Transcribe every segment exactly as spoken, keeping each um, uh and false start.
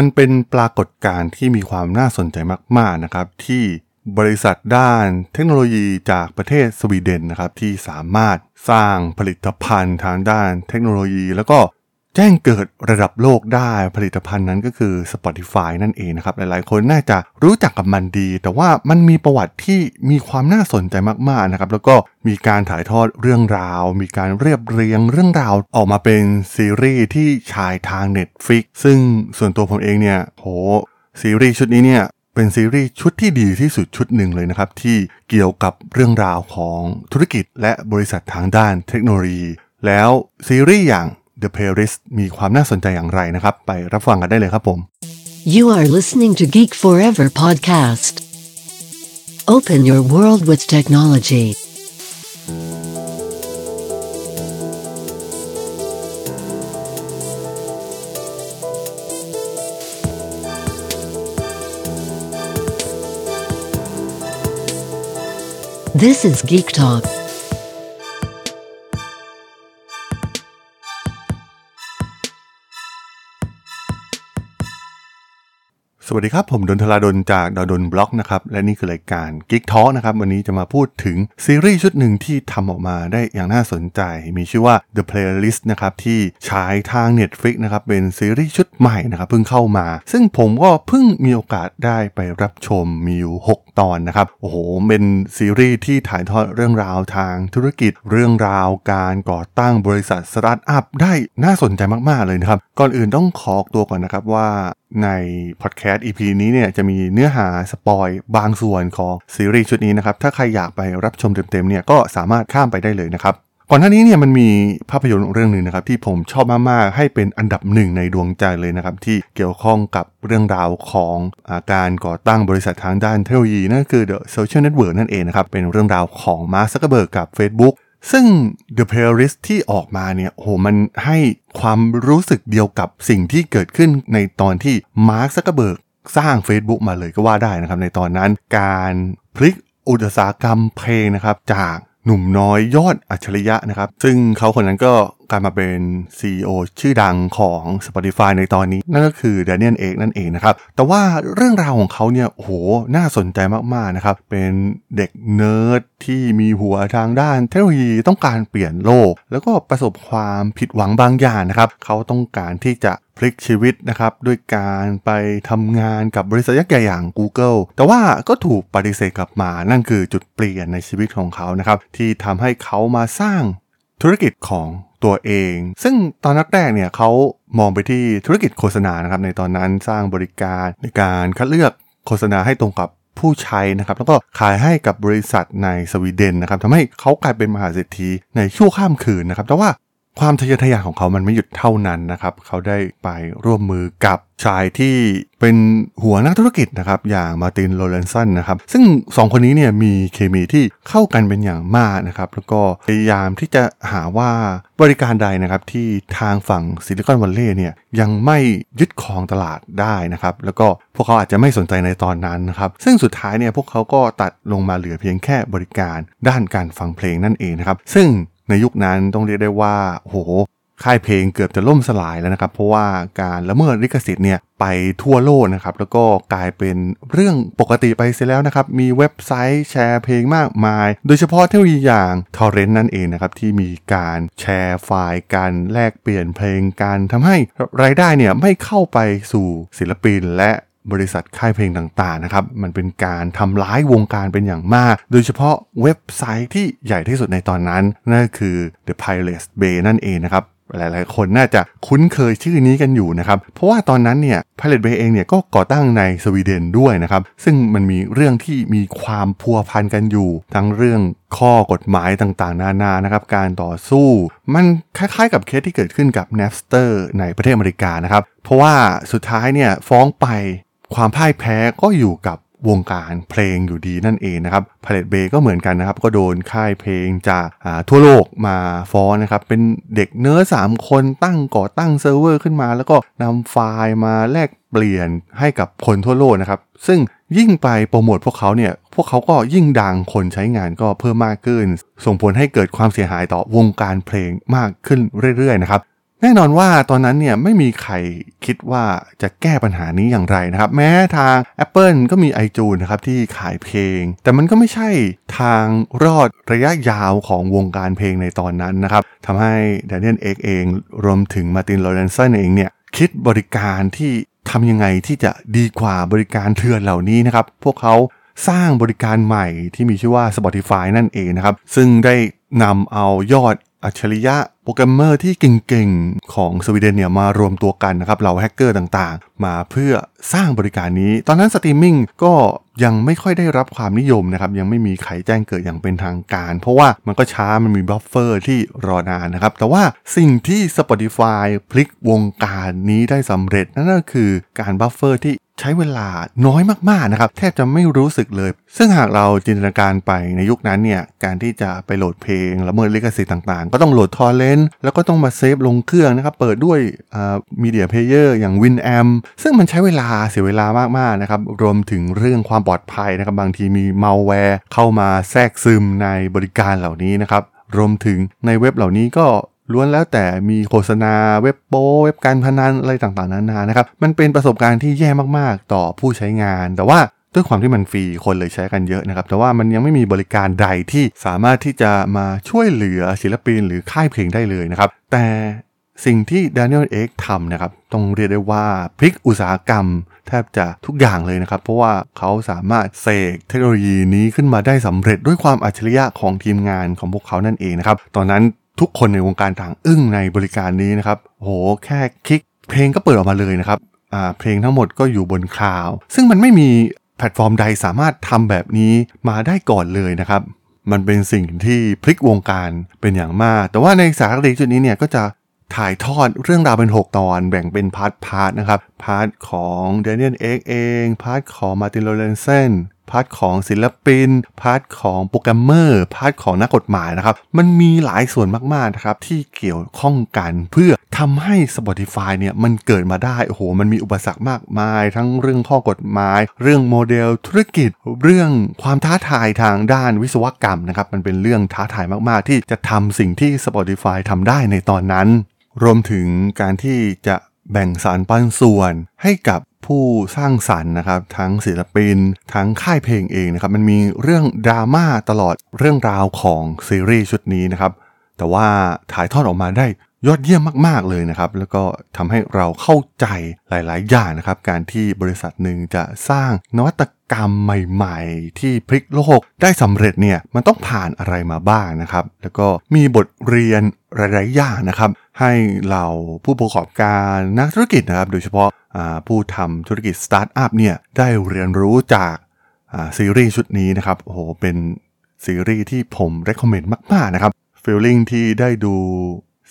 มันเป็นปรากฏการณ์ที่มีความน่าสนใจมากๆนะครับที่บริษัทด้านเทคโนโลยีจากประเทศสวีเดนนะครับที่สามารถสร้างผลิตภัณฑ์ทางด้านเทคโนโลยีแล้วก็แจ้งเกิดระดับโลกได้ผลิตภัณฑ์นั้นก็คือ Spotify นั่นเองนะครับหลายๆคนน่าจะรู้จักกับมันดีแต่ว่ามันมีประวัติที่มีความน่าสนใจมากๆนะครับแล้วก็มีการถ่ายทอดเรื่องราวมีการเรียบเรียงเรื่องราวออกมาเป็นซีรีส์ที่ฉายทาง Netflix ซึ่งส่วนตัวผมเองเนี่ยโหซีรีส์ชุดนี้เนี่ยเป็นซีรีส์ชุดที่ดีที่สุดชุดหนึ่งเลยนะครับที่เกี่ยวกับเรื่องราวของธุรกิจและบริษัททางด้านเทคโนโลยีแล้วซีรีส์อย่างThe Playlist มีความน่าสนใจอย่างไรนะครับไปรับฟังกันได้เลยครับผม You are listening to Geek Forever Podcast. Open your world with technology. This is Geek Talk.สวัสดีครับผมดนทลาดลจากดนบล็อกนะครับและนี่คือรายการ Geek Talk นะครับวันนี้จะมาพูดถึงซีรีส์ชุดหนึ่งที่ทำออกมาได้อย่างน่าสนใจมีชื่อว่า The Playlist นะครับที่ฉายทาง Netflix นะครับเป็นซีรีส์ชุดใหม่นะครับเพิ่งเข้ามาซึ่งผมก็เพิ่งมีโอกาสได้ไปรับชมมีอยู่หกตอนนะครับโอ้โหเป็นซีรีส์ที่ถ่ายทอดเรื่องราวทางธุรกิจเรื่องราวการก่อตั้งบริษัทสตาร์ทอัพได้น่าสนใจมากๆเลยนะครับก่อนอื่นต้องขอตัวก่อนนะครับว่าในพอดแคสต์ อี พี นี้เนี่ยจะมีเนื้อหาสปอยบางส่วนของซีรีส์ชุดนี้นะครับถ้าใครอยากไปรับชมเต็มๆเนี่ยก็สามารถข้ามไปได้เลยนะครับก่อนหน้านี้เนี่ยมันมีภาพยนตร์เรื่องนึงนะครับที่ผมชอบมากๆให้เป็นอันดับหนึ่งในดวงใจเลยนะครับที่เกี่ยวข้องกับเรื่องราวของการก่อตั้งบริษัททางด้านเทคโนโลยีนั่นคือ The Social Network นั่นเองนะครับเป็นเรื่องราวของ Mark Zuckerberg กับ Facebookซึ่ง The Playlist ที่ออกมาเนี่ยโหมันให้ความรู้สึกเดียวกับสิ่งที่เกิดขึ้นในตอนที่ Mark Zuckerberg สร้าง Facebook มาเลยก็ว่าได้นะครับในตอนนั้นการพลิกอุตสาหกรรมเพลงนะครับจากหนุ่มน้อยยอดอัจฉริยะนะครับซึ่งเขาคนนั้นก็กลายมาเป็น ซี อี โอ ชื่อดังของ Spotify ในตอนนี้นั่นก็คือ Daniel Ek นั่นเองนะครับแต่ว่าเรื่องราวของเขาเนี่ยโหน่าสนใจมากๆนะครับเป็นเด็กเนิร์ดที่มีหัวทางด้านเทคโนโลยีต้องการเปลี่ยนโลกแล้วก็ประสบความผิดหวังบางอย่างนะครับเขาต้องการที่จะพลิกชีวิตนะครับด้วยการไปทำงานกับบริษัทยักษ์ใหญ่อย่าง Google แต่ว่าก็ถูกปฏิเสธกลับมานั่นคือจุดเปลี่ยนในชีวิตของเขานะครับที่ทำให้เขามาสร้างธุรกิจของตัวเองซึ่งตอนแรกๆเนี่ยเขามองไปที่ธุรกิจโฆษณานะครับในตอนนั้นสร้างบริการในการคัดเลือกโฆษณาให้ตรงกับผู้ใช้นะครับแล้วก็ขายให้กับบริษัทในสวีเดนนะครับทำให้เขากลายเป็นมหาเศรษฐีในชั่วข้ามคืนนะครับแต่ว่าความทะเยอทะยานของเขามันไม่หยุดเท่านั้นนะครับเขาได้ไปร่วมมือกับชายที่เป็นหัวหน้าธุรกิจนะครับอย่าง Martin Lorentzon นะครับซึ่งสองคนนี้เนี่ยมีเคมีที่เข้ากันเป็นอย่างมากนะครับแล้วก็พยายามที่จะหาว่าบริการใดนะครับที่ทางฝั่งซิลิคอนวัลเลย์เนี่ยยังไม่ยึดครองตลาดได้นะครับแล้วก็พวกเขาอาจจะไม่สนใจในตอนนั้นนะครับซึ่งสุดท้ายเนี่ยพวกเขาก็ตัดลงมาเหลือเพียงแค่บริการด้านการฟังเพลงนั่นเองนะครับซึ่งในยุคนั้นต้องเรียกได้ว่าโหค่ายเพลงเกือบจะล่มสลายแล้วนะครับเพราะว่าการละเมิดลิขสิทธิ์เนี่ยไปทั่วโลกนะครับแล้วก็กลายเป็นเรื่องปกติไปเสียแล้วนะครับมีเว็บไซต์แชร์เพลงมากมายโดยเฉพาะเทคโนโลยีอย่าง Torrent นั่นเองนะครับที่มีการแชร์ไฟล์กันแลกเปลี่ยนเพลงกันทำให้รายได้เนี่ยไม่เข้าไปสู่ศิลปินและบริษัทค่ายเพลงต่างๆนะครับมันเป็นการทำร้ายวงการเป็นอย่างมากโดยเฉพาะเว็บไซต์ที่ใหญ่ที่สุดในตอนนั้นนั่นคือ The Pirate Bay นั่นเองนะครับหลายๆคนน่าจะคุ้นเคยชื่อนี้กันอยู่นะครับเพราะว่าตอนนั้นเนี่ย Pirate Bay เองเนี่ยก็ก่อตั้งในสวีเดนด้วยนะครับซึ่งมันมีเรื่องที่มีความพัวพันกันอยู่ทั้งเรื่องข้อกฎหมายต่างๆนานานะครับการต่อสู้มันคล้ายๆกับเคสที่เกิดขึ้นกับ Napster ในประเทศอเมริกานะครับเพราะว่าสุดท้ายเนี่ยฟ้องไปความพ่ายแพ้ก็อยู่กับวงการเพลงอยู่ดีนั่นเองนะครับ Pirate Bay ก็เหมือนกันนะครับก็โดนค่ายเพลงจากทั่วโลกมาฟ้องนะครับเป็นเด็กเนื้อสามคนตั้งก่อตั้งเซิร์ฟเวอร์ขึ้นมาแล้วก็นำไฟล์มาแลกเปลี่ยนให้กับคนทั่วโลกนะครับซึ่งยิ่งไปโปรโมทพวกเขาเนี่ยพวกเขาก็ยิ่งดังคนใช้งานก็เพิ่มมากขึ้นส่งผลให้เกิดความเสียหายต่อวงการเพลงมากขึ้นเรื่อยๆนะครับ แน่นอนว่าตอนนั้นเนี่ยไม่มีใครคิดว่าจะแก้ปัญหานี้อย่างไรนะครับแม้ทาง Apple ก็มี iTunes นะครับที่ขายเพลงแต่มันก็ไม่ใช่ทางรอดระยะยาวของวงการเพลงในตอนนั้นนะครับทำให้ Daniel Ek เองรวมถึง Martin Lorentzon เองเนี่ยคิดบริการที่ทำยังไงที่จะดีกว่าบริการเถื่อนเหล่านี้นะครับพวกเขาสร้างบริการใหม่ที่มีชื่อว่า Spotify นั่นเองนะครับซึ่งได้นำเอายอดอัจฉริยะโปรแกรมเมอร์ที่เก่งๆของสวีเดนเนี่ยมารวมตัวกันนะครับเหล่าแฮกเกอร์ต่างๆมาเพื่อสร้างบริการนี้ตอนนั้นสตรีมมิ่งก็ยังไม่ค่อยได้รับความนิยมนะครับยังไม่มีใครแจ้งเกิดอย่างเป็นทางการเพราะว่ามันก็ช้ามันมีบัฟเฟอร์ที่รอนานนะครับแต่ว่าสิ่งที่ Spotify พลิกวงการนี้ได้สำเร็จนั่นก็คือการบัฟเฟอร์ที่ใช้เวลาน้อยมากๆนะครับแทบจะไม่รู้สึกเลยซึ่งหากเราจินตนาการไปในยุคนั้นเนี่ยการที่จะไปโหลดเพลงละเมิดลิขสิทธิ์ต่างๆก็ต้องโหลดทอร์เรนต์แล้วก็ต้องมาเซฟลงเครื่องนะครับเปิดด้วยมีเดียเพลเยอร์อย่าง Winamp ซึ่งมันใช้เวลาเสียเวลามากๆนะครับรวมถึงเรื่องความปลอดภัยนะครับบางทีมีมัลแวร์เข้ามาแทรกซึมในบริการเหล่านี้นะครับรวมถึงในเว็บเหล่านี้ก็ล้วนแล้วแต่มีโฆษณาเว็บโป้เว็บการพนันอะไรต่างๆนานานะครับมันเป็นประสบการณ์ที่แย่มากๆต่อผู้ใช้งานแต่ว่าด้วยความที่มันฟรีคนเลยใช้กันเยอะนะครับแต่ว่ามันยังไม่มีบริการใดที่สามารถที่จะมาช่วยเหลือศิลปินหรือค่ายเพลงได้เลยนะครับแต่สิ่งที่ Daniel Ek ทำนะครับต้องเรียกได้ว่าพลิกอุตสาหกรรมแทบจะทุกอย่างเลยนะครับเพราะว่าเขาสามารถเสกเทคโนโลยีนี้ขึ้นมาได้สำเร็จด้วยความอัจฉริยะของทีมงานของพวกเขานั่นเองนะครับตอนนั้นทุกคนในวงการต่างอึ้งในบริการนี้นะครับโหแค่คลิกเพลงก็เปิดออกมาเลยนะครับอ่าเพลงทั้งหมดก็อยู่บนคลาวด์ซึ่งมันไม่มีแพลตฟอร์มใดสามารถทำแบบนี้มาได้ก่อนเลยนะครับมันเป็นสิ่งที่พลิกวงการเป็นอย่างมากแต่ว่าในสารคดีชุดนี้เนี่ยก็จะถ่ายทอดเรื่องราวเป็นหกตอนแบ่งเป็นพาร์ทพาร์ทนะครับพาร์ทของ Daniel Ek เองพาร์ทของ Martin Lorentzonพาร์ทของศิลปินพาร์ทของโปรแกรมเมอร์พาร์ทของนักกฎหมายนะครับมันมีหลายส่วนมากๆนะครับที่เกี่ยวข้องกันเพื่อทำให้ Spotify เนี่ยมันเกิดมาได้โอ้โหมันมีอุปสรรคมากมายทั้งเรื่องข้อกฎหมายเรื่องโมเดลธุรกิจเรื่องความท้าทายทางด้านวิศวกรรมนะครับมันเป็นเรื่องท้าทายมากๆที่จะทำสิ่งที่ Spotify ทำได้ในตอนนั้นรวมถึงการที่จะแบ่งสรรปันส่วนให้กับผู้สร้างสรรค์นะครับทั้งศิลปินทั้งค่ายเพลงเองนะครับมันมีเรื่องดราม่าตลอดเรื่องราวของซีรีส์ชุดนี้นะครับแต่ว่าถ่ายทอดออกมาได้ยอดเยี่ยมมากๆเลยนะครับแล้วก็ทำให้เราเข้าใจหลายๆอย่างนะครับการที่บริษัทหนึ่งจะสร้างนวัตกรรมใหม่ๆที่พลิกโลกได้สำเร็จเนี่ยมันต้องผ่านอะไรมาบ้างนะครับแล้วก็มีบทเรียนหลายๆอย่างนะครับให้เราผู้ประกอบการนักธุรกิจนะครับโดยเฉพาะผู้ทำธุรกิจสตาร์ทอัพเนี่ยได้เรียนรู้จากซีรีส์ชุดนี้นะครับโอ้โหเป็นซีรีส์ที่ผม recommend มากๆนะครับ feeling ที่ได้ดู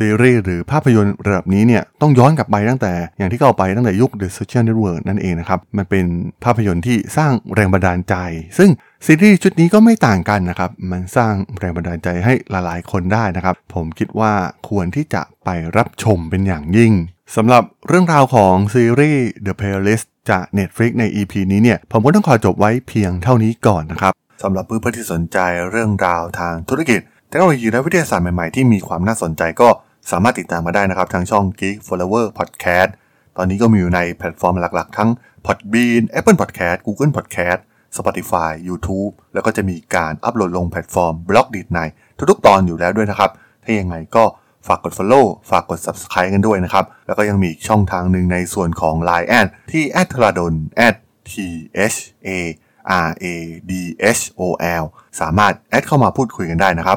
ซีรีส์หรือภาพยนตร์ระดับนี้เนี่ยต้องย้อนกลับไปตั้งแต่อย่างที่เก่าไปตั้งแต่ยุค The Social Network นั่นเองนะครับมันเป็นภาพยนตร์ที่สร้างแรงบันดาลใจซึ่งซีรีส์ชุดนี้ก็ไม่ต่างกันนะครับมันสร้างแรงบันดาลใจให้หลายๆคนได้นะครับผมคิดว่าควรที่จะไปรับชมเป็นอย่างยิ่งสำหรับเรื่องราวของซีรีส์ The Playlist จาก Netflix ใน อี พี นี้เนี่ยผมก็ต้องขอจบไว้เพียงเท่านี้ก่อนนะครับสำหรับเพื่อนๆที่สนใจเรื่องราวทางธุรกิจเทคโนโลยีและวิทยาศาสตร์ใหม่ๆที่มีความน่าสนใจก็สามารถติดตามมาได้นะครับทางช่อง Geek Forever Podcast ตอนนี้ก็มีอยู่ในแพลตฟอร์มหลักๆทั้ง Podbean Apple Podcast Google Podcast Spotify YouTube แล้วก็จะมีการอัปโหลดลงแพลตฟอร์ม Blockdit ในทุกๆตอนอยู่แล้วด้วยนะครับถ้ายังไงก็ฝากกด follow ฝากกด subscribe กันด้วยนะครับแล้วก็ยังมีอีกช่องทางหนึ่งในส่วนของ ไลน์ แอด ที่ แอท ธาราดล แอท ที เอช เอ อาร์ เอ ดี เอช โอ แอล สามารถแอดเข้ามาพูดคุยกันได้นะครับ